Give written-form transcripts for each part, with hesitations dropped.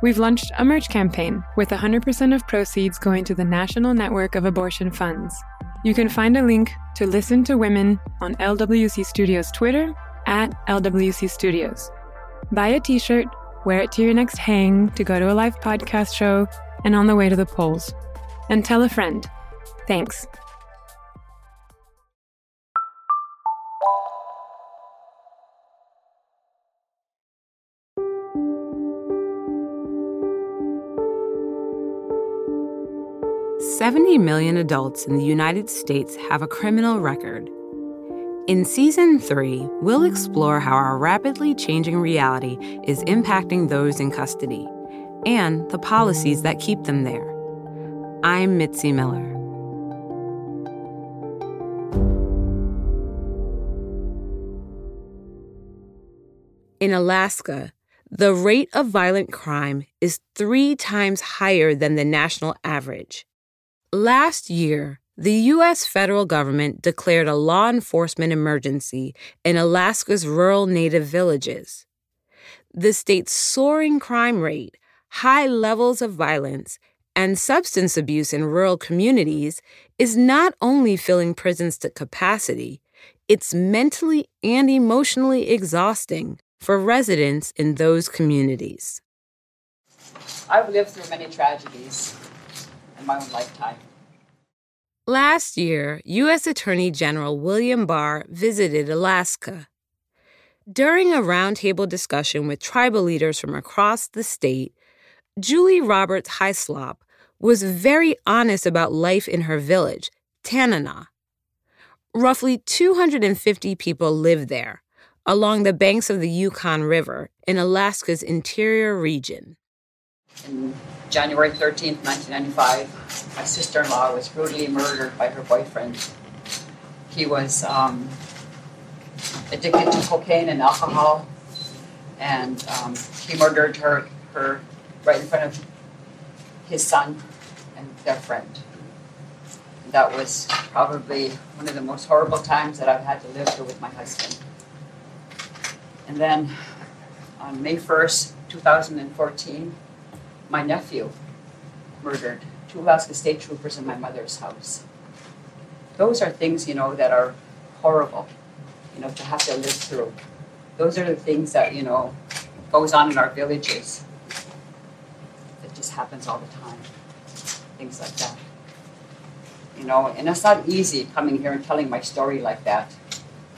We've launched a merch campaign with 100% of proceeds going to the National Network of Abortion Funds. You can find a link to Listen to Women on LWC Studios Twitter at LWC Studios. Buy a t-shirt, wear it to your next hang, to go to a live podcast show, and on the way to the polls. And tell a friend. Thanks. $70 million adults in the United States have a criminal record. In Season 3, we'll explore how our rapidly changing reality is impacting those in custody and the policies that keep them there. I'm Mitzi Miller. In Alaska, the rate of violent crime is 3 times higher than the national average. Last year, the U.S. federal government declared a law enforcement emergency in Alaska's rural native villages. The state's soaring crime rate, high levels of violence, and substance abuse in rural communities is not only filling prisons to capacity, it's mentally and emotionally exhausting for residents in those communities. I've lived through many tragedies in my own lifetime. Last year, U.S. Attorney General William Barr visited Alaska. During a roundtable discussion with tribal leaders from across the state, Julie Roberts Hyslop was very honest about life in her village, Tanana. Roughly 250 people live there, along the banks of the Yukon River in Alaska's interior region. In January 13, 1995, my sister-in-law was brutally murdered by her boyfriend. He was addicted to cocaine and alcohol, and he murdered her right in front of his son and their friend. And that was probably one of the most horrible times that I've had to live through with my husband. And then on May 1st, 2014, my nephew murdered 2 Alaska State Troopers in my mother's house. Those are things, that are horrible, to have to live through. Those are the things that, goes on in our villages. It just happens all the time, things like that. And it's not easy coming here and telling my story like that,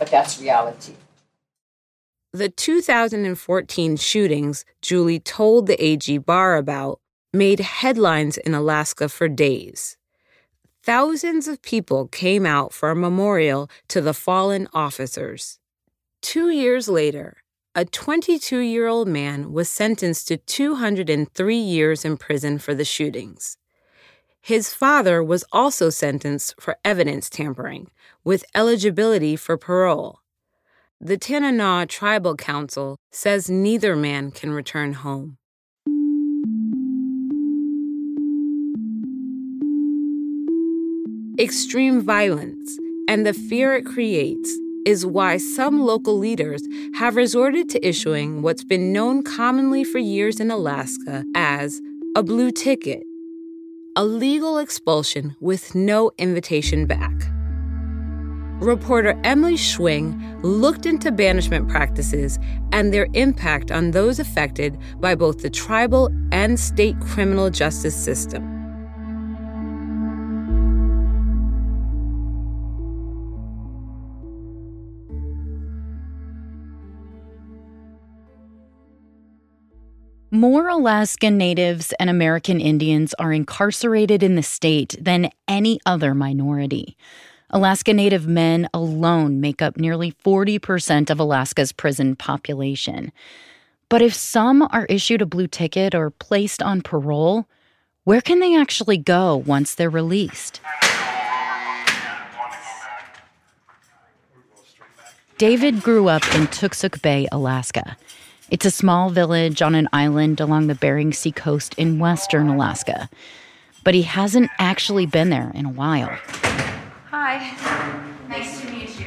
but that's reality. The 2014 shootings Julie told the AG Barr about made headlines in Alaska for days. Thousands of people came out for a memorial to the fallen officers. 2 years later, a 22-year-old man was sentenced to 203 years in prison for the shootings. His father was also sentenced for evidence tampering, with eligibility for parole. The Tanana Tribal Council says neither man can return home. Extreme violence and the fear it creates is why some local leaders have resorted to issuing what's been known commonly for years in Alaska as a blue ticket, a legal expulsion with no invitation back. Reporter Emily Schwing looked into banishment practices and their impact on those affected by both the tribal and state criminal justice system. More Alaskan Natives and American Indians are incarcerated in the state than any other minority. Alaska Native men alone make up nearly 40% of Alaska's prison population. But if some are issued a blue ticket or placed on parole, Where can they actually go once they're released? David grew up in Tuksuk Bay, Alaska. It's a small village on an island along the Bering Sea coast in western Alaska. But he hasn't actually been there in a while. Hi. Nice to meet you.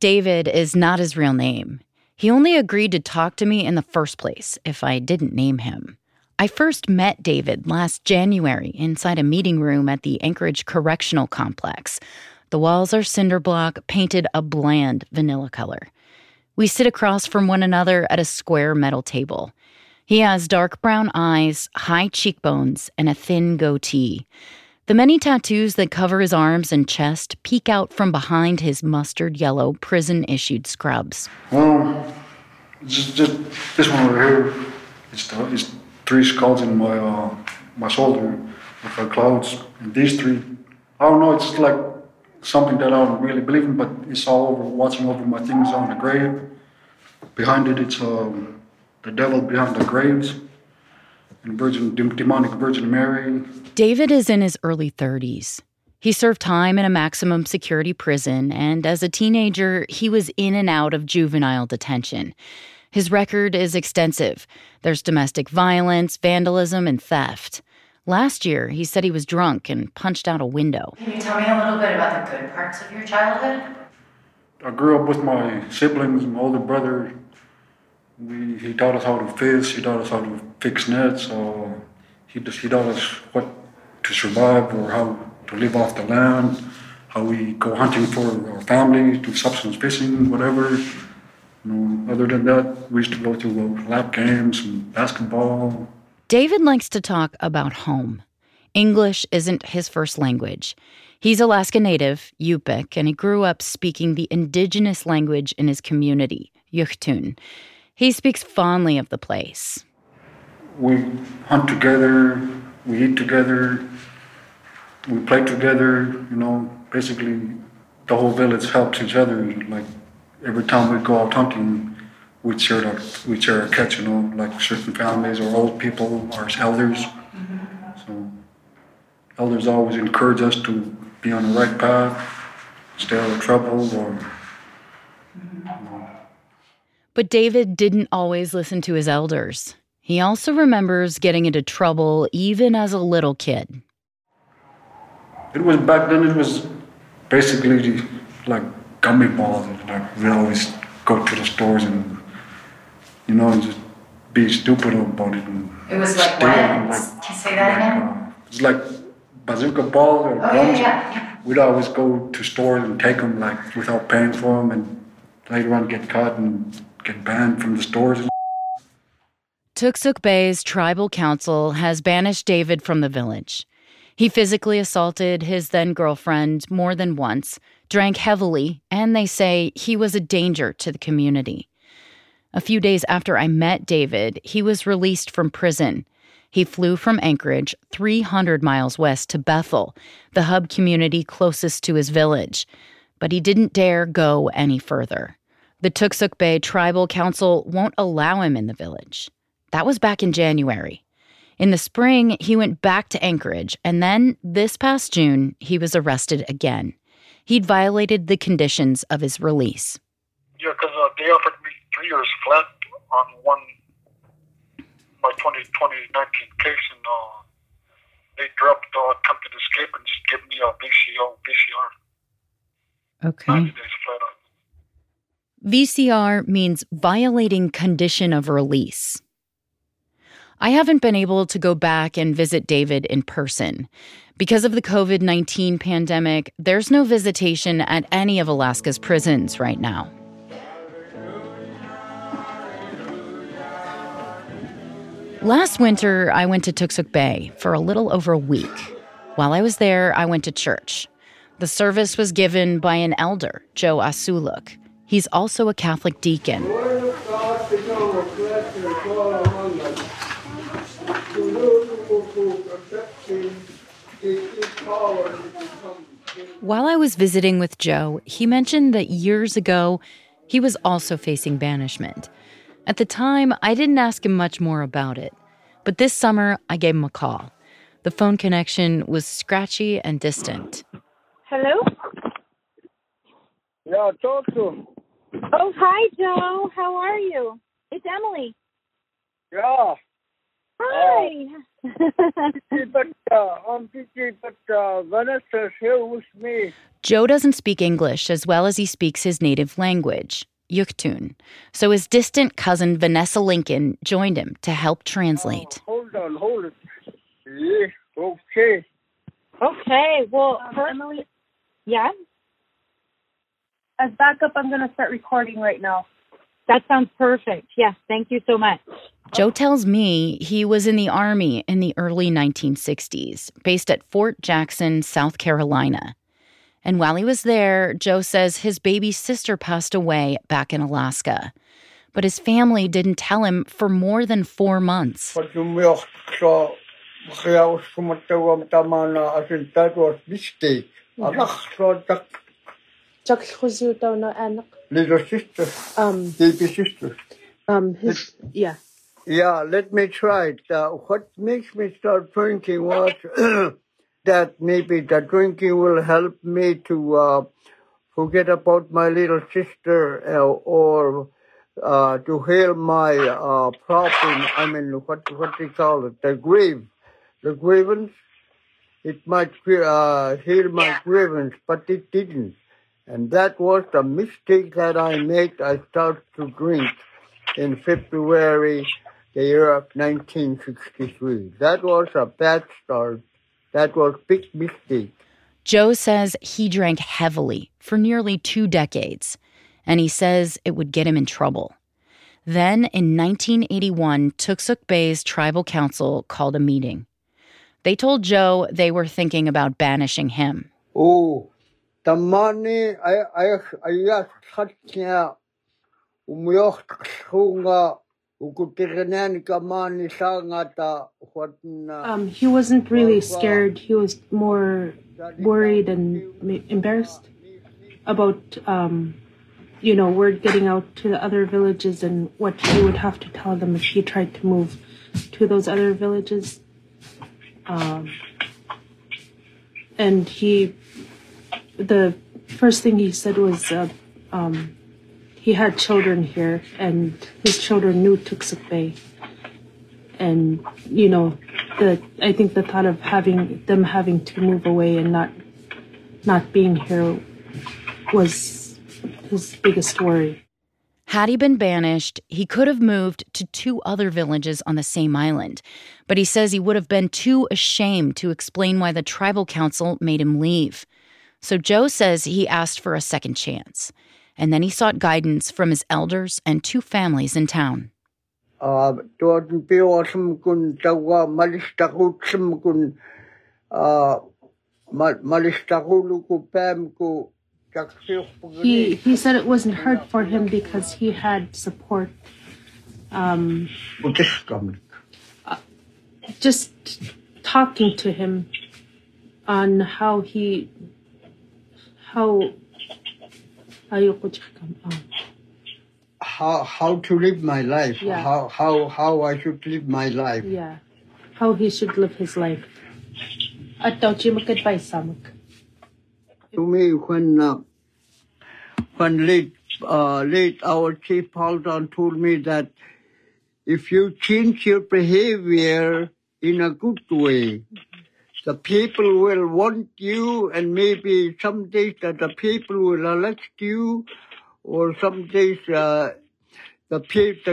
David is not his real name. He only agreed to talk to me in the first place if I didn't name him. I first met David last January inside a meeting room at the Anchorage Correctional Complex. The walls are cinder block, painted a bland vanilla color. We sit across from one another at a square metal table. He has dark brown eyes, high cheekbones, and a thin goatee. The many tattoos that cover his arms and chest peek out from behind his mustard-yellow prison-issued scrubs. Well, just this one over here, it's three skulls in my shoulder with clouds, and these three. I don't know, it's like something that I don't really believe in, but it's all over, watching over my things on the grave. Behind it, it's the devil behind the graves, and demonic Virgin Mary. David is in his early 30s. He served time in a maximum security prison, and as a teenager, he was in and out of juvenile detention. His record is extensive. There's domestic violence, vandalism, and theft. Last year, he said he was drunk and punched out a window. Can you tell me a little bit about the good parts of your childhood? I grew up with my siblings, my older brother. He taught us how to fish, he taught us how to fix nets, or he taught us what to survive or how to live off the land, how we go hunting for our family, do subsistence fishing, whatever. You know, other than that, we used to go to lap games and basketball. David likes to talk about home. English isn't his first language. He's Alaska native, Yupik, and he grew up speaking the indigenous language in his community, Yugtun. He speaks fondly of the place. We hunt together, we eat together, we play together, you know. Basically, the whole village helps each other. Like, every time we go out hunting, we share our catch, you know, like certain families or old people or elders. Mm-hmm. So, elders always encourage us to be on the right path, stay out of trouble, or... But David didn't always listen to his elders. He also remembers getting into trouble even as a little kid. Back then it was basically like gummy balls. Like, we always go to the stores and, you know, just be stupid about it. And it was like what? Can you say that again? It's like bazooka balls or guns. Yeah. We'd always go to stores and take them like without paying for them, and later on get caught and get banned from the stores. Tuksuk Bay's tribal council has banished David from the village. He physically assaulted his then-girlfriend more than once, drank heavily, and they say he was a danger to the community. A few days after I met David, he was released from prison. He flew from Anchorage 300 miles west to Bethel, the hub community closest to his village. But he didn't dare go any further. The Tuksuk Bay Tribal Council won't allow him in the village. That was back in January. In the spring, he went back to Anchorage, and then this past June, he was arrested again. He'd violated the conditions of his release. Yeah, because they offered me 3 years flat on my 2019 case, and they dropped attempted escape and just gave me a VCR. Okay. VCR means violating condition of release. I haven't been able to go back and visit David in person. Because of the COVID-19 pandemic, there's no visitation at any of Alaska's prisons right now. Last winter, I went to Tuksuk Bay for a little over a week. While I was there, I went to church. The service was given by an elder, Joe Asuluk. He's also a Catholic deacon. While I was visiting with Joe, he mentioned that years ago, he was also facing banishment. At the time, I didn't ask him much more about it. But this summer, I gave him a call. The phone connection was scratchy and distant. Hello? Yeah, talk to him. Oh, hi, Joe. How are you? It's Emily. Yeah. Hi. I'm busy, but Vanessa's here with me. Joe doesn't speak English as well as he speaks his native language, Yugtun. So his distant cousin, Vanessa Lincoln, joined him to help translate. Oh, hold on. Yeah, okay. Okay, well, Emily, yeah? As backup, I'm going to start recording right now. That sounds perfect. Yes, thank you so much. Joe tells me he was in the Army in the early 1960s, based at Fort Jackson, South Carolina. And while he was there, Joe says his baby sister passed away back in Alaska. But his family didn't tell him for more than 4 months. That was mistake. Little sister, baby sister. Yeah. Yeah, let me try it. What makes me start drinking was that maybe the drinking will help me to forget about my little sister or to heal my problem. I mean, what they call it, the grievance. It might heal my grievance, but it didn't. And that was the mistake that I made. I started to drink in February, the year of 1963. That was a bad start. That was a big mistake. Joe says he drank heavily for nearly 2 decades, and he says it would get him in trouble. Then, in 1981, Tuksuk Bay's tribal council called a meeting. They told Joe they were thinking about banishing him. Oh, the money, he wasn't really scared. He was more worried and embarrassed about, word getting out to the other villages and what he would have to tell them if he tried to move to those other villages. And the first thing he said was, he had children here, and his children knew Tuksuk Bay. And, I think the thought of having to move away and not being here was his biggest worry. Had he been banished, he could have moved to 2 other villages on the same island. But he says he would have been too ashamed to explain why the tribal council made him leave. So Joe says he asked for a second chance. And then he sought guidance from his elders and 2 families in town. He said it wasn't hard for him because he had support. Just talking to him on how to live my life, yeah. how I should live my life. Yeah, how he should live his life. To me, when late our chief Paul Don told me that if you change your behavior in a good way, the people will want you, and maybe some days that the people will elect you, or some days the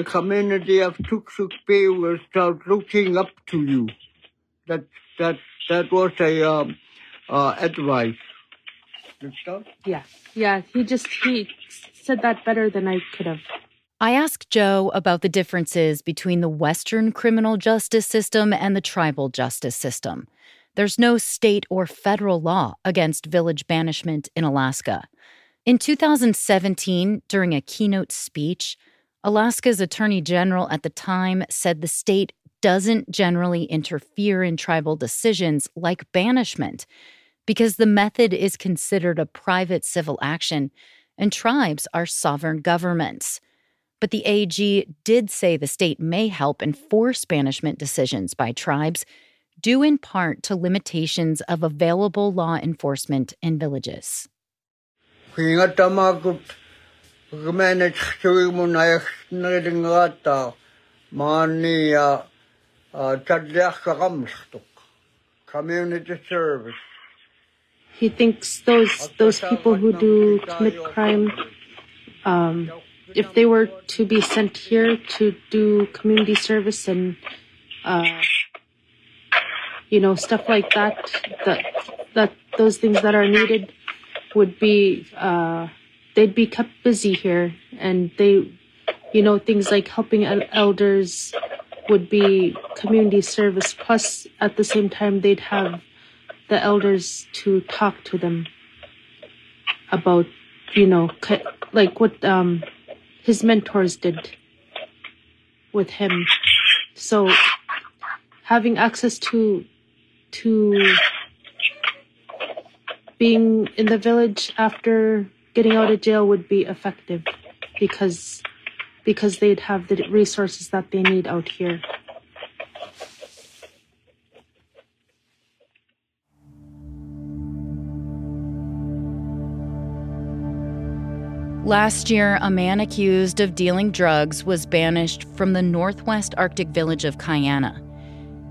community of Tuksuk Bay will start looking up to you. That was a advice. Yeah. He said that better than I could have. I asked Joe about the differences between the Western criminal justice system and the tribal justice system. There's no state or federal law against village banishment in Alaska. In 2017, during a keynote speech, Alaska's attorney general at the time said the state doesn't generally interfere in tribal decisions like banishment because the method is considered a private civil action and tribes are sovereign governments. But the AG did say the state may help enforce banishment decisions by tribes, due in part to limitations of available law enforcement in villages. Community service. He thinks those people who do commit crime, if they were to be sent here to do community service and, stuff like that, that those things that are needed would be, they'd be kept busy here. And they, things like helping elders would be community service. Plus, at the same time, they'd have the elders to talk to them about, like what his mentors did with him. So having access to being in the village after getting out of jail would be effective because they'd have the resources that they need out here. Last year, a man accused of dealing drugs was banished from the northwest Arctic village of Kiana.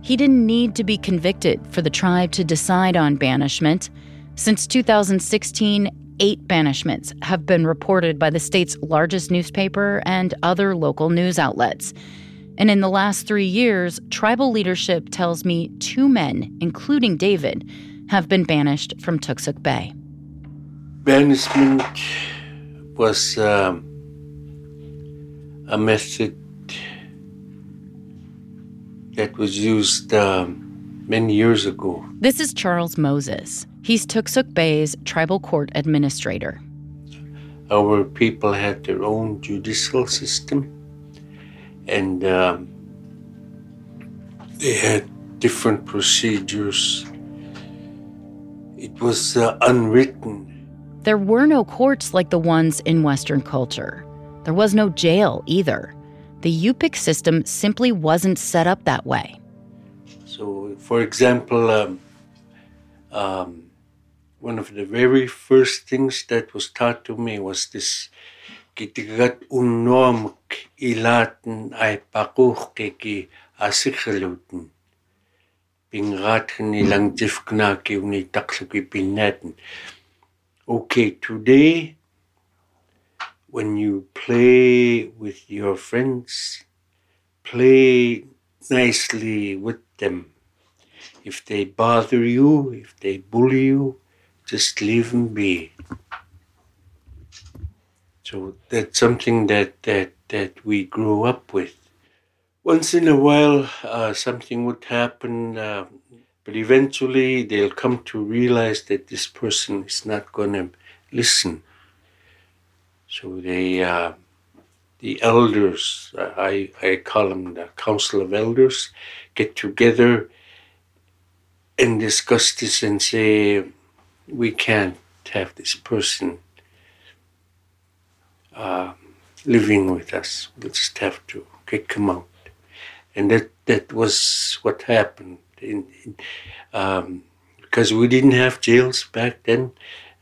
He didn't need to be convicted for the tribe to decide on banishment. Since 2016, 8 banishments have been reported by the state's largest newspaper and other local news outlets. And in the last 3 years, tribal leadership tells me 2 men, including David, have been banished from Tuksuk Bay. Banishment was a method that was used many years ago. This is Charles Moses. He's Tuksuk Bay's tribal court administrator. Our people had their own judicial system, and they had different procedures. It was unwritten. There were no courts like the ones in Western culture. There was no jail either. The Yupik system simply wasn't set up that way. So, for example, one of the very first things that was taught to me was this: "Kitigat unnomk ilaten ay pakuhkeki asikhaluten pingatken ilang jifknaki unitaksuki pinaten." Okay, today, when you play with your friends, play nicely with them. If they bother you, if they bully you, just leave them be. So that's something that we grew up with. Once in a while, something would happen. But eventually, they'll come to realize that this person is not going to listen. So the elders, I call them the Council of Elders, get together and discuss this and say, we can't have this person living with us. We'll just have to kick him out. And that was what happened. Because we didn't have jails back then,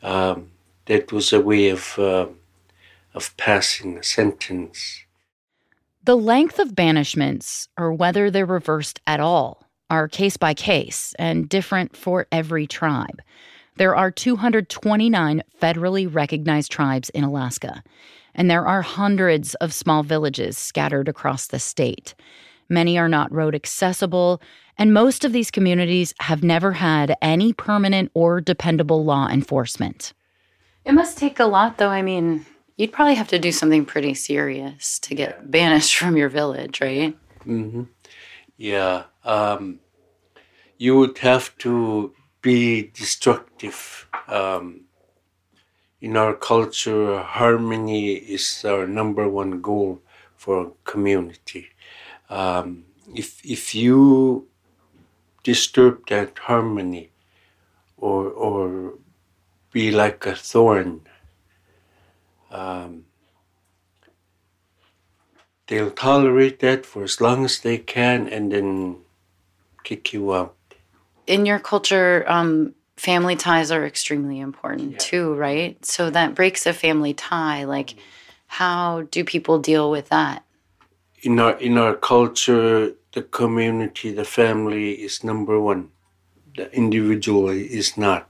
that was a way of passing a sentence. The length of banishments, or whether they're reversed at all, are case by case and different for every tribe. There are 229 federally recognized tribes in Alaska, and there are hundreds of small villages scattered across the state. Many are not road accessible, and most of these communities have never had any permanent or dependable law enforcement. It must take a lot, though. I mean, you'd probably have to do something pretty serious to get banished from your village, right? Mm-hmm. Yeah. You would have to be destructive. In our culture, harmony is our number one goal for a community. If you disturb that harmony, or be like a thorn, they'll tolerate that for as long as they can and then kick you out. In your culture, family ties are extremely important too, right? So that breaks a family tie. Like, how do people deal with that? In our culture, the community, the family is number one. The individual is not.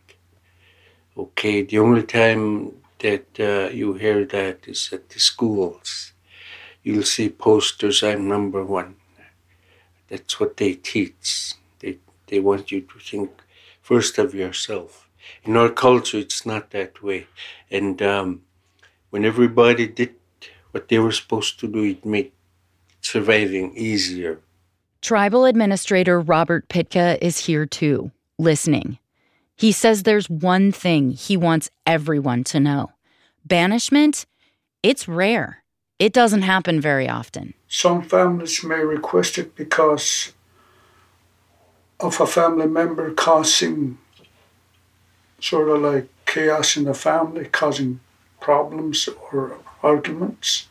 Okay, the only time that you hear that is at the schools. You'll see posters, I'm number one. That's what they teach. They want you to think first of yourself. In our culture, it's not that way. And when everybody did what they were supposed to do, it made surviving easier. Tribal Administrator Robert Pitka is here too, listening. He says there's one thing he wants everyone to know. Banishment, it's rare. It doesn't happen very often. Some families may request it because of a family member causing sort of like chaos in the family, causing problems or arguments.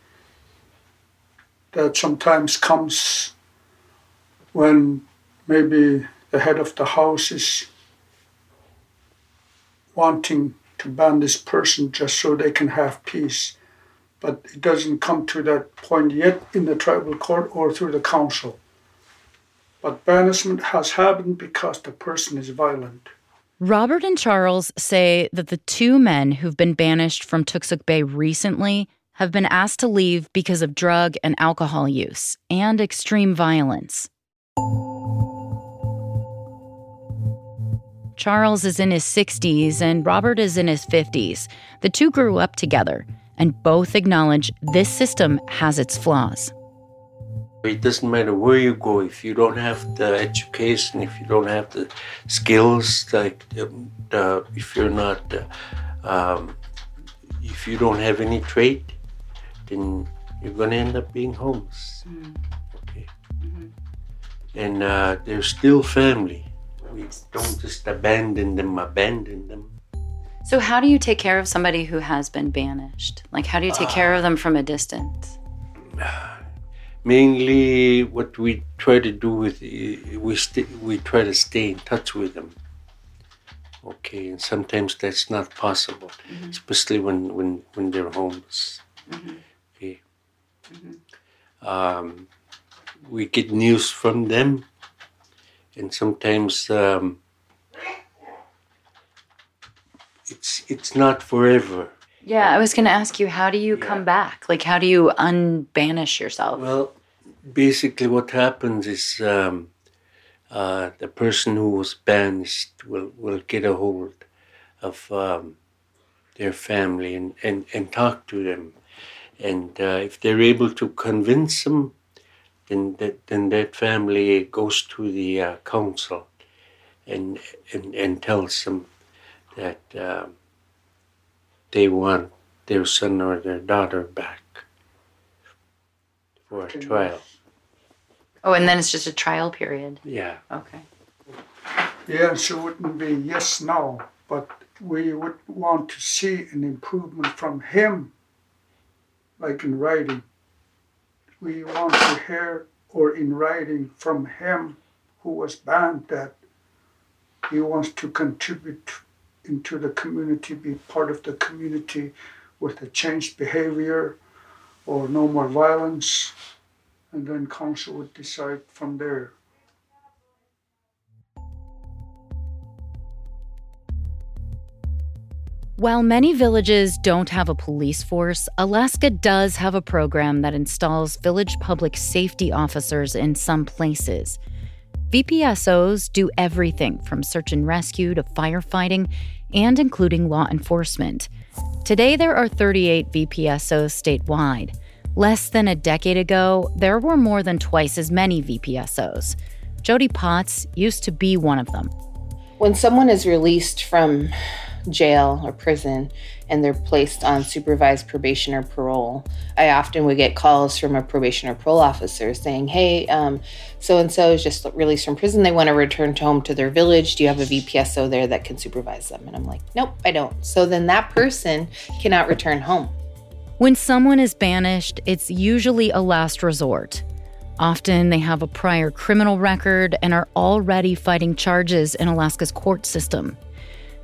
That sometimes comes when maybe the head of the house is wanting to ban this person just so they can have peace. But it doesn't come to that point yet in the tribal court or through the council. But banishment has happened because the person is violent. Robert and Charles say that the two men who've been banished from Tuksuk Bay recently have been asked to leave because of drug and alcohol use and extreme violence. Charles is in his 60s and Robert is in his 50s. The two grew up together, and both acknowledge this system has its flaws. It doesn't matter where you go, if you don't have the education, if you don't have the skills, like if you don't have any trade, then you're going to end up being homeless. Mm. Okay. Mm-hmm. And they're still family. We don't just abandon them. So how do you take care of somebody who has been banished? Like, how do you take care of them from a distance? Mainly what we try to do with we try to stay in touch with them. Okay, and sometimes that's not possible, mm-hmm. especially when they're homeless. Mm-hmm. Okay. Mm-hmm. We get news from them, and sometimes it's not forever. Yeah, I was going to ask you, how do you come back? Like, how do you unbanish yourself? Well, basically what happens is the person who was banished will get a hold of their family and talk to them. And if they're able to convince them, then that family goes to the council and tells them that they want their son or their daughter back for a trial. Oh, and then it's just a trial period? Yeah. Okay. Yeah, so it wouldn't be yes, no, but we would want to see an improvement from him, like in writing. We want to hear, or in writing, from him who was banned that he wants to contribute into the community, be part of the community with a changed behavior or no more violence, and then council would decide from there. While many villages don't have a police force, Alaska does have a program that installs village public safety officers in some places. VPSOs do everything from search and rescue to firefighting and including law enforcement. Today, there are 38 VPSOs statewide. Less than a decade ago, there were more than twice as many VPSOs. Jody Potts used to be one of them. When someone is released from jail or prison and they're placed on supervised probation or parole, I often would get calls from a probation or parole officer saying, hey, so-and-so is just released from prison. They want to return home to their village. Do you have a VPSO there that can supervise them? And I'm like, nope, I don't. So then that person cannot return home. When someone is banished, it's usually a last resort. Often they have a prior criminal record and are already fighting charges in Alaska's court system.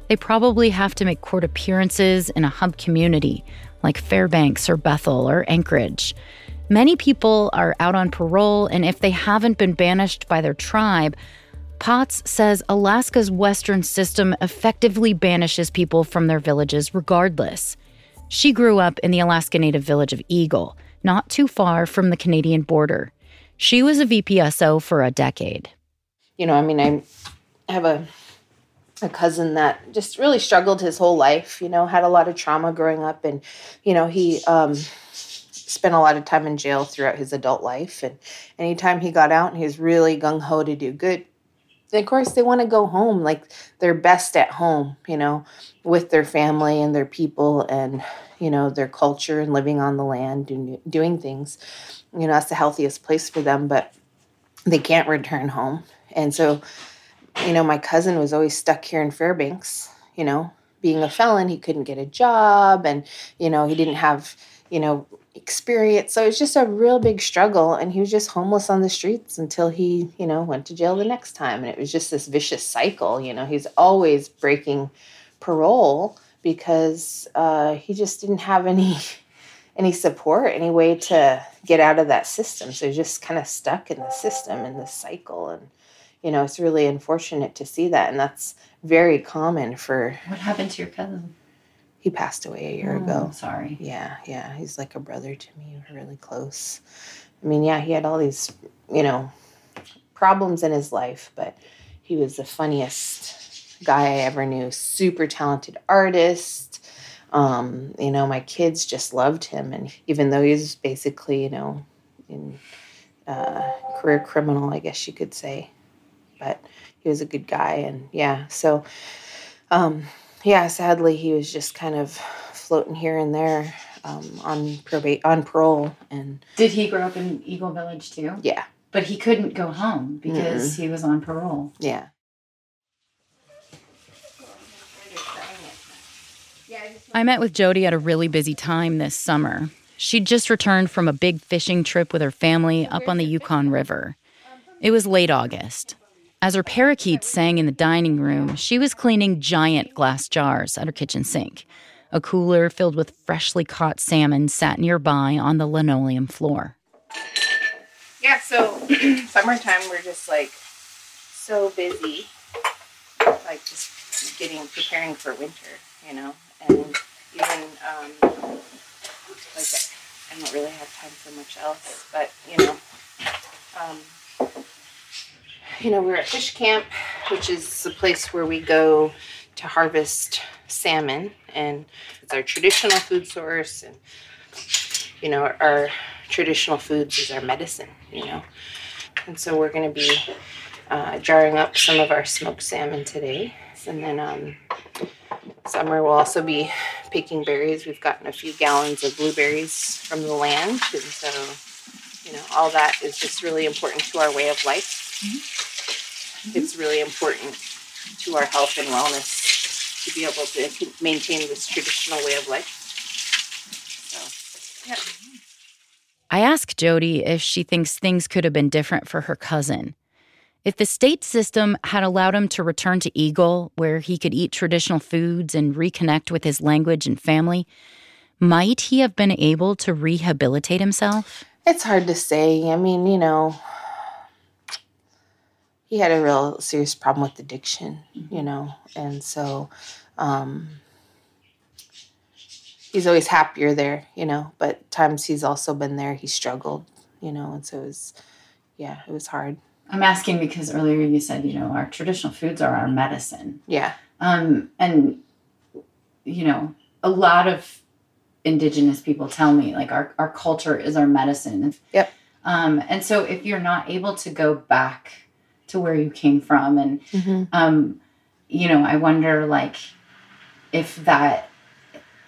They probably have to make court appearances in a hub community like Fairbanks or Bethel or Anchorage. Many people are out on parole, and if they haven't been banished by their tribe, Potts says Alaska's Western system effectively banishes people from their villages regardless. She grew up in the Alaska Native village of Eagle, not too far from the Canadian border. She was a VPSO for a decade. I have a cousin that just really struggled his whole life, had a lot of trauma growing up. And, he spent a lot of time in jail throughout his adult life. And anytime he got out, he was really gung-ho to do good. And of course, they want to go home, like their best at home, with their family and their people and, their culture and living on the land and doing things. That's the healthiest place for them, but they can't return home. And so, my cousin was always stuck here in Fairbanks, being a felon, he couldn't get a job and, he didn't have, experience. So it was just a real big struggle. And he was just homeless on the streets until he, went to jail the next time. And it was just this vicious cycle. He's always breaking parole because he just didn't have any support, any way to get out of that system. So he's just kind of stuck in the system, in this cycle. And, it's really unfortunate to see that. And that's very common for... What happened to your cousin? He passed away a year ago. Sorry. Yeah. He's like a brother to me. We're really close. He had all these, problems in his life, but he was the funniest guy I ever knew. Super talented artist. My kids just loved him. And even though he was basically, career criminal, I guess you could say, but he was a good guy. And sadly, he was just kind of floating here and there on parole. And did he grow up in Eagle Village too? Yeah, but he couldn't go home because he was on parole. Yeah. I met with Jody at a really busy time this summer. She'd just returned from a big fishing trip with her family up on the Yukon River. It was late August. As her parakeets sang in the dining room, she was cleaning giant glass jars at her kitchen sink. A cooler filled with freshly caught salmon sat nearby on the linoleum floor. Yeah, so summertime, we're just, so busy, just preparing for winter, And even, I don't really have time for much else, but, we're at fish camp, which is the place where we go to harvest salmon, and it's our traditional food source, and, our traditional foods is our medicine, And so we're going to be jarring up some of our smoked salmon today, and then summer we'll also be picking berries. We've gotten a few gallons of blueberries from the land, and so, all that is just really important to our way of life. Mm-hmm. It's really important to our health and wellness to be able to maintain this traditional way of life. So, yeah. I asked Jody if she thinks things could have been different for her cousin. If the state system had allowed him to return to Eagle, where he could eat traditional foods and reconnect with his language and family, might he have been able to rehabilitate himself? It's hard to say. He had a real serious problem with addiction, and so he's always happier there, but times he's also been there, he struggled, and so it was hard. I'm asking because earlier you said, our traditional foods are our medicine. Yeah. And, a lot of Indigenous people tell me, our culture is our medicine. Yep. And so if you're not able to go back to where you came from. And, I wonder, if that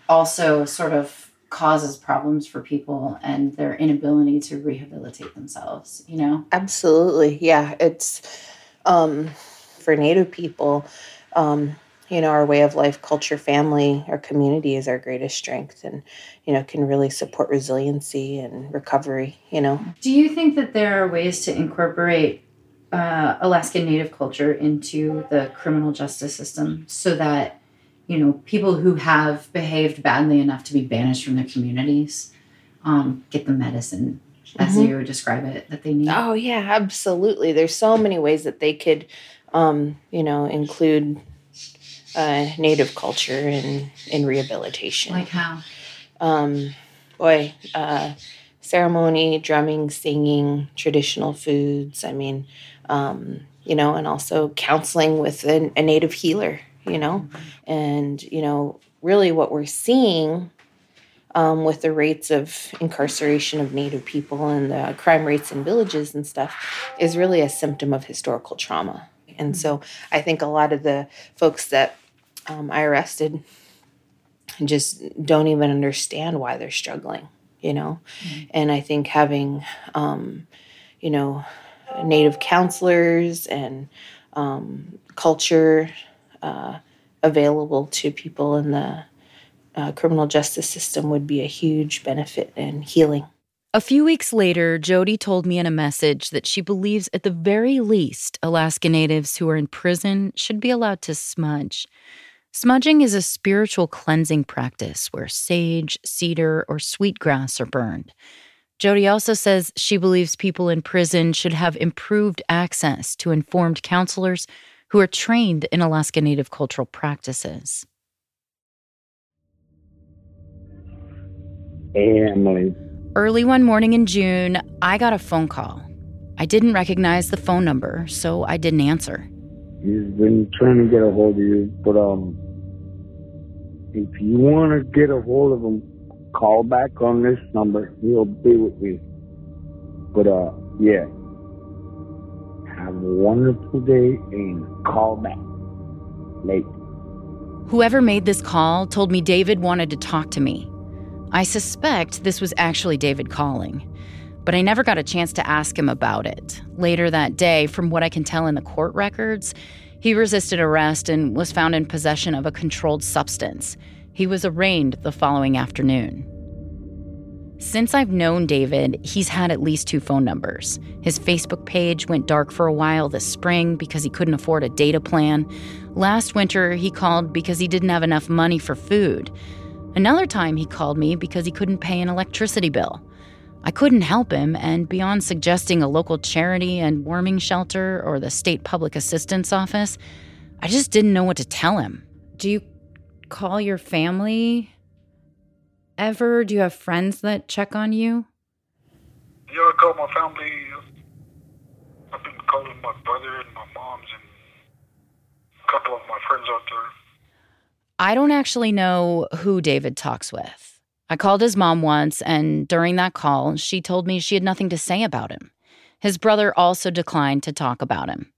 also sort of causes problems for people and their inability to rehabilitate themselves, Absolutely. Yeah. It's, for Native people, you know, our way of life, culture, family, our community is our greatest strength and, you know, can really support resiliency and recovery, you know. Do you think that there are ways to incorporate Alaskan Native culture into the criminal justice system so that, you know, people who have behaved badly enough to be banished from their communities get the medicine, as you would describe it, that they need? Oh, yeah, absolutely. There's so many ways that they could, you know, include Native culture in rehabilitation. Like how? Ceremony, drumming, singing, traditional foods. I mean, you know, and also counseling with a Native healer, you know. Mm-hmm. And, you know, really what we're seeing with the rates of incarceration of Native people and the crime rates in villages and stuff is really a symptom of historical trauma. And so I think a lot of the folks that I arrested just don't even understand why they're struggling, you know. Mm-hmm. And I think having, you know, Native counselors and culture available to people in the criminal justice system would be a huge benefit in healing. A few weeks later, Jody told me in a message that she believes at the very least Alaska Natives who are in prison should be allowed to smudge. Smudging is a spiritual cleansing practice where sage, cedar, or sweetgrass are burned. Jody also says she believes people in prison should have improved access to informed counselors who are trained in Alaska Native cultural practices. Hey, Emily. Early one morning in June, I got a phone call. I didn't recognize the phone number, so I didn't answer. He's been trying to get a hold of you, but if you want to get a hold of him, call back on this number. He'll be with you. But, yeah, have a wonderful day and call back later. Whoever made this call told me David wanted to talk to me. I suspect this was actually David calling, but I never got a chance to ask him about it. Later that day, from what I can tell in the court records, he resisted arrest and was found in possession of a controlled substance. He was arraigned the following afternoon. Since I've known David, he's had at least 2 phone numbers. His Facebook page went dark for a while this spring because he couldn't afford a data plan. Last winter, he called because he didn't have enough money for food. Another time he called me because he couldn't pay an electricity bill. I couldn't help him, and beyond suggesting a local charity and warming shelter or the state public assistance office, I just didn't know what to tell him. Do you call your family ever? Do you have friends that check on you? Yeah, I call my family. I've been calling my brother and my moms and a couple of my friends out there. I don't actually know who David talks with. I called his mom once, and during that call, she told me she had nothing to say about him. His brother also declined to talk about him.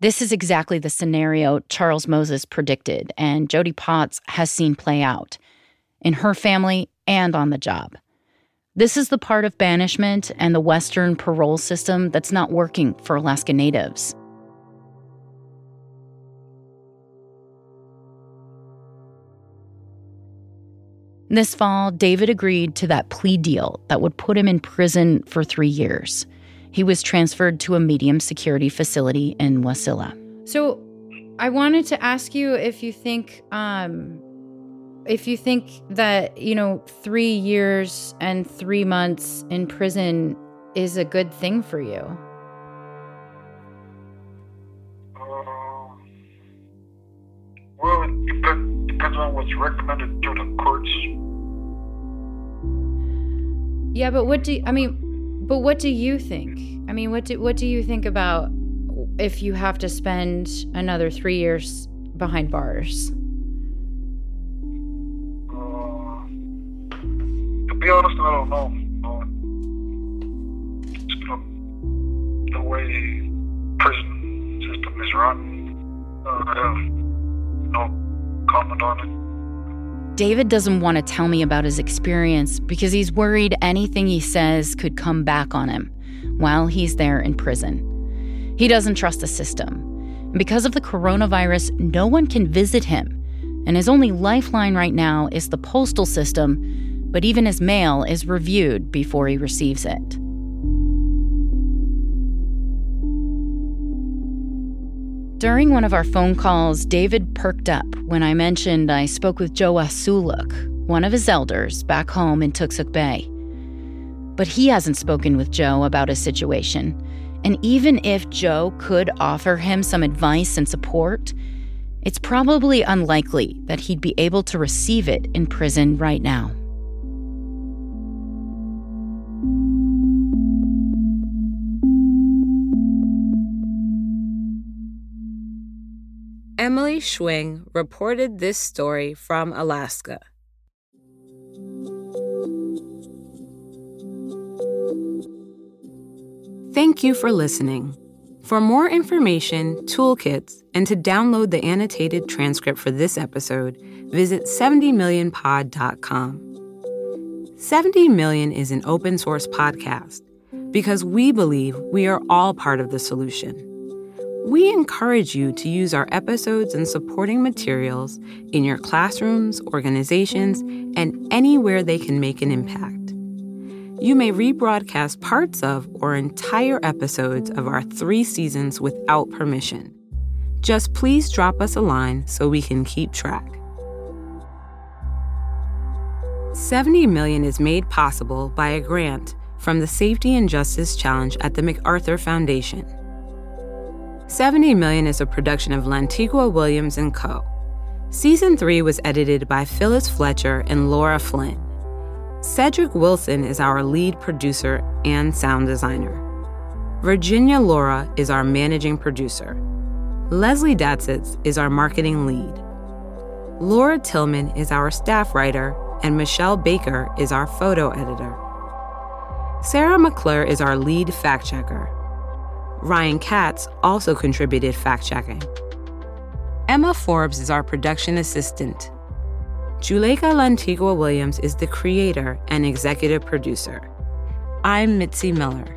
This is exactly the scenario Charles Moses predicted, and Jody Potts has seen play out in her family and on the job. This is the part of banishment and the Western parole system that's not working for Alaska Natives. This fall, David agreed to that plea deal that would put him in prison for 3 years. He was transferred to a medium security facility in Wasilla. So I wanted to ask you if you think that, you know, 3 years and 3 months in prison is a good thing for you. Well, it depends on what's recommended through the courts. Yeah, but what do you think? I mean, what do you think about if you have to spend another 3 years behind bars? To be honest, I don't know. The way prison system is run, I have no comment on it. David doesn't want to tell me about his experience because he's worried anything he says could come back on him while he's there in prison. He doesn't trust the system, Because of the coronavirus, no one can visit him, and his only lifeline right now is the postal system, but even his mail is reviewed before he receives it. During one of our phone calls, David perked up when I mentioned I spoke with Joa Suluk, one of his elders back home in Tuksuk Bay. But he hasn't spoken with Joe about his situation, and even if Joe could offer him some advice and support, it's probably unlikely that he'd be able to receive it in prison right now. Emily Schwing reported this story from Alaska. Thank you for listening. For more information, toolkits, and to download the annotated transcript for this episode, visit 70millionpod.com. 70 Million is an open source podcast because we believe we are all part of the solution. We encourage you to use our episodes and supporting materials in your classrooms, organizations, and anywhere they can make an impact. You may rebroadcast parts of or entire episodes of our 3 seasons without permission. Just please drop us a line so we can keep track. 70 Million is made possible by a grant from the Safety and Justice Challenge at the MacArthur Foundation. 70 Million is a production of Lantigua Williams & Co. Season 3 was edited by Phyllis Fletcher and Laura Flint. Cedric Wilson is our lead producer and sound designer. Virginia Laura is our managing producer. Leslie Datsitz is our marketing lead. Laura Tillman is our staff writer, and Michelle Baker is our photo editor. Sarah McClure is our lead fact checker. Ryan Katz also contributed fact checking. Emma Forbes is our production assistant. Juleka Lantigua Williams is the creator and executive producer. I'm Mitzi Miller.